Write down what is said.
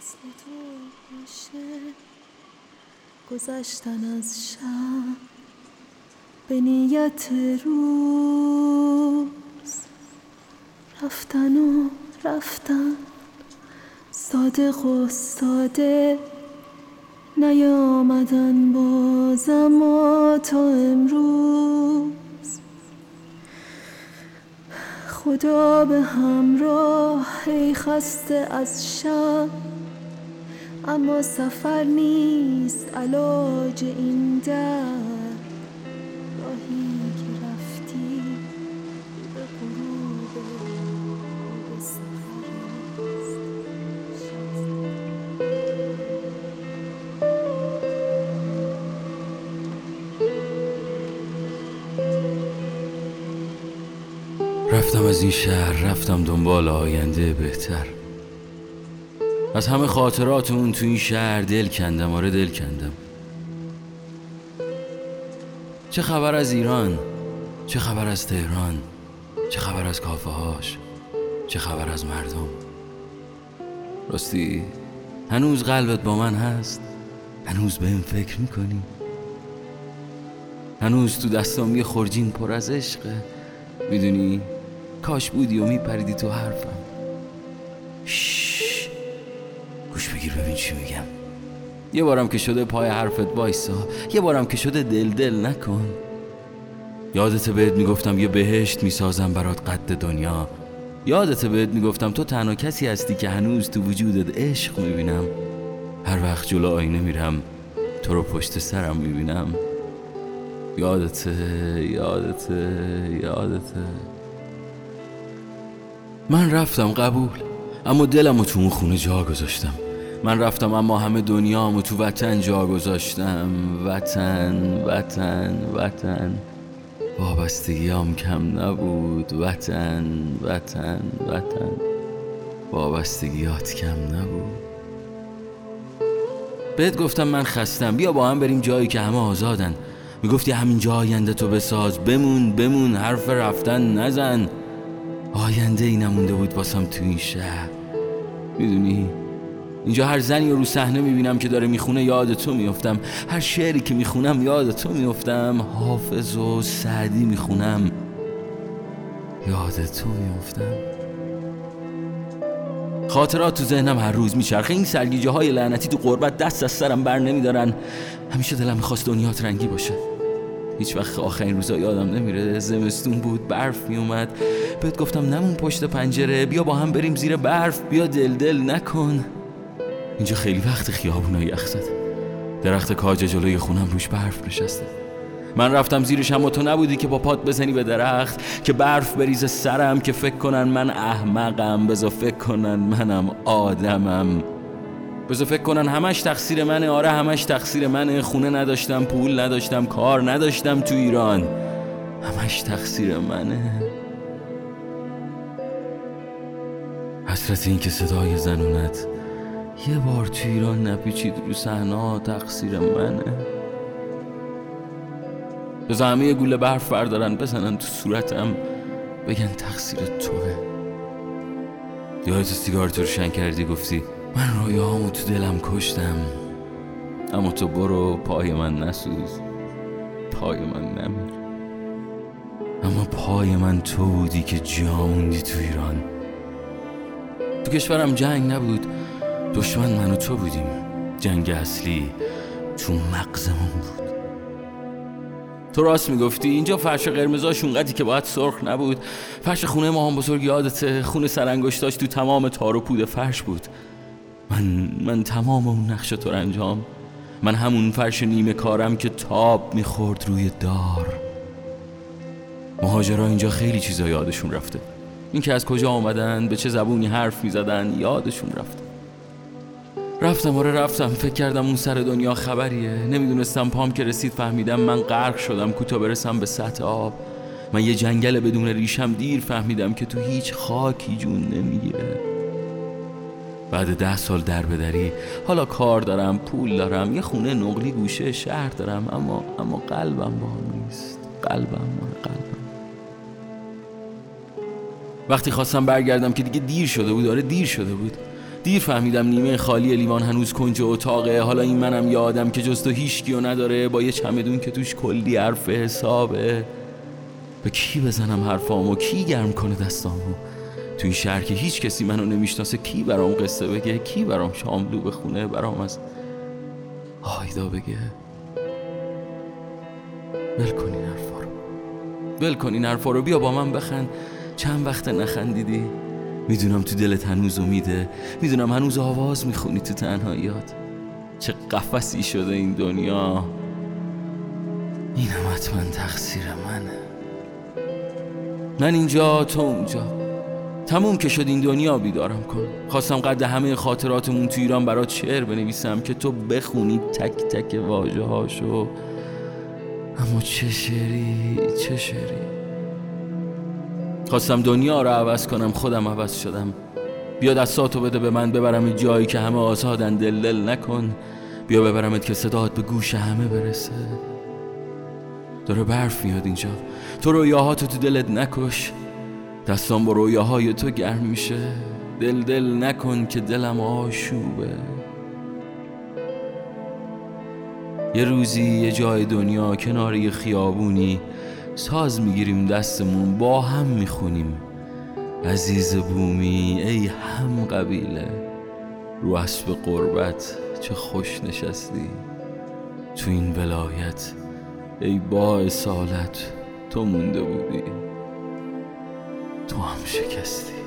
مثل تو باشه. گذشتن از شب به نیت روز، رفتن و رفتن، صادق و ساده نیامدن بازم و تا امروز. خدا به همراه، ای خسته از شب، اما سفر نیست علاج این درد. راهی که رفتی به غروب به سفر نیست. رفتم از این شهر، رفتم دنبال آینده بهتر. از همه خاطرات اون تو این شهر دل کندم، آره دل کندم. چه خبر از ایران، چه خبر از تهران، چه خبر از کافه هاش، چه خبر از مردم. راستی هنوز قلبت با من هست؟ هنوز به این فکر میکنی؟ هنوز تو دستام یه خورجین پر از عشقه. میدونی کاش بودی و میپریدی تو حرفم. گوش بگیر ببین چی میگم. یه بارم که شده پای حرفت وایسا، یه بارم که شده دل نکن. یادت بهت میگفتم یه بهشت میسازم برات قد دنیا. یادت بهت میگفتم تو تنها کسی هستی که هنوز تو وجودت عشق میبینم. هر وقت جلو آینه میرم تو رو پشت سرم میبینم. یادته. من رفتم قبول، اما دلمو تو اون خونه جا گذاشتم. من رفتم اما همه دنیامو تو وطن جا گذاشتم. وطن وابستگیام کم نبود. وطن وابستگیات کم نبود. بهت گفتم من خستم، بیا با هم بریم جایی که همه آزادن. میگفتی همین جا آینده تو بساز، بمون حرف رفتن نزن. آینده ای نمونده بود واسم تو این شهر. میدونی اینجا هر زنی رو صحنه میبینم که داره میخونه یاد تو میافتم. هر شعری که میخونم یاد تو میافتم. حافظ و سعدی میخونم یاد تو میافتم. خاطرات تو ذهنم هر روز میچرخه. این سرگیجه های لعنتی تو قربت دست از سرم بر نمیدارن. همیشه دلم میخواست دنیات رنگی باشه. هیچ وقت آخرین روزا یادم نمیره. زمستون بود، برف میومد. بهت گفتم نمون پشت پنجره، بیا با هم بریم زیر برف، بیا دل نکن. اینجا خیلی وقت خیابونا یخ زد. درخت کاج جلوی خونم روش برف نشسته. من رفتم زیرش، اما تو نبودی که با پات بزنی به درخت، که برف بریزه سرم، که فکر کنن من احمقم، بذار فکر کنن منم آدمم، بذار فکر کنن همش تقصیر منه. آره همش تقصیر منه. خونه نداشتم، پول نداشتم، کار نداشتم تو ایران. همش تقصیر منه. حسرت این که صدای زنونت یه بار تو ایران نپیچید رو صحنه. تقصیر منه. بذار همه یه گوله برف بردارن بزنن تو صورتم، بگن تقصیر توه. یادت سیگار تو روشن کردی، گفتی من رویاهامو تو دلم کشتم. اما تو برو، پای من نسوز، پای من نمیر. اما پای من تو بودی که جاموندی تو ایران. تو کشورم جنگ نبود، دشمن من و تو بودیم. جنگ اصلی تو مغزمون بود. تو راست میگفتی، اینجا فرش قرمزاش اونقدی که باید سرخ نبود. فرش خونه ما هم بزرگ یادته، خون سرانگشتاش تو تمام تار و پود فرش بود. من تمام اون نقش تو رنجام. من همون فرش نیمه کارم که تاب میخورد روی دار. مهاجرها اینجا خیلی چیزا یادشون رفته. این که از کجا آمدن، به چه زبونی حرف میزدن، یادشون رفته. رفتم، فکر کردم اون سر دنیا خبریه. نمیدونستم، پام که رسید فهمیدم من غرق شدم کوتا برسم به سطح آب. من یه جنگل بدون ریشم. دیر فهمیدم که تو هیچ خاکی جون نمیگیره. بعد 10 سال دربدری، حالا کار دارم، پول دارم، یه خونه نقلی گوشه شهر دارم. اما قلبم با هم نیست. قلبم. وقتی خواستم برگردم که دیگه دیر شده بود. دیر فهمیدم نیمه خالی لیوان هنوز کنج اتاقه. حالا این منم یادم که جز تو هیچکیو نداره، با یه چمدون که توش کلی حرف حسابه. به کی بزنم حرفامو؟ کی گرم کنه دستامو؟ تو این شهر که هیچ کسی منو نمیشناسه، کی برام قصه بگه؟ کی برام شاملو بخونه؟ برام از آیدا بگه؟ ول کن این حرفا رو بیا با من بخند. چند وقت نخندیدی؟ میدونم تو دلت هنوز امیده، میدونم هنوز آواز میخونی تو تنهاییات. چه قفسی شده این دنیا. اینم حتما تقصیر منه. من اینجا، تو اونجا. تموم که شد این دنیا بیدارم کن. خواستم قد همه خاطراتمون تو ایران برات شعر بنویسم که تو بخونی تک تک واژه هاشو. اما چه شعری. خواستم دنیا رو عوض کنم، خودم عوض شدم. بیا دستاتو بده به من، ببرم جایی که همه آزادن. دلدل نکن، بیا ببرمت که صدات به گوش همه برسه. داره برف میاد اینجا. تو رویاهاتو تو دلت نکش، دستام با رویاهای تو گرم میشه. دلدل نکن که دلم آشوبه. یه روزی یه جای دنیا کنار یه خیابونی ساز میگیریم دستمون، با هم میخونیم: عزیز بومی ای هم قبیله، رو اسب قربت چه خوش نشستی، تو این ولایت ای با اصالت تو مونده بودی، تو هم شکستی.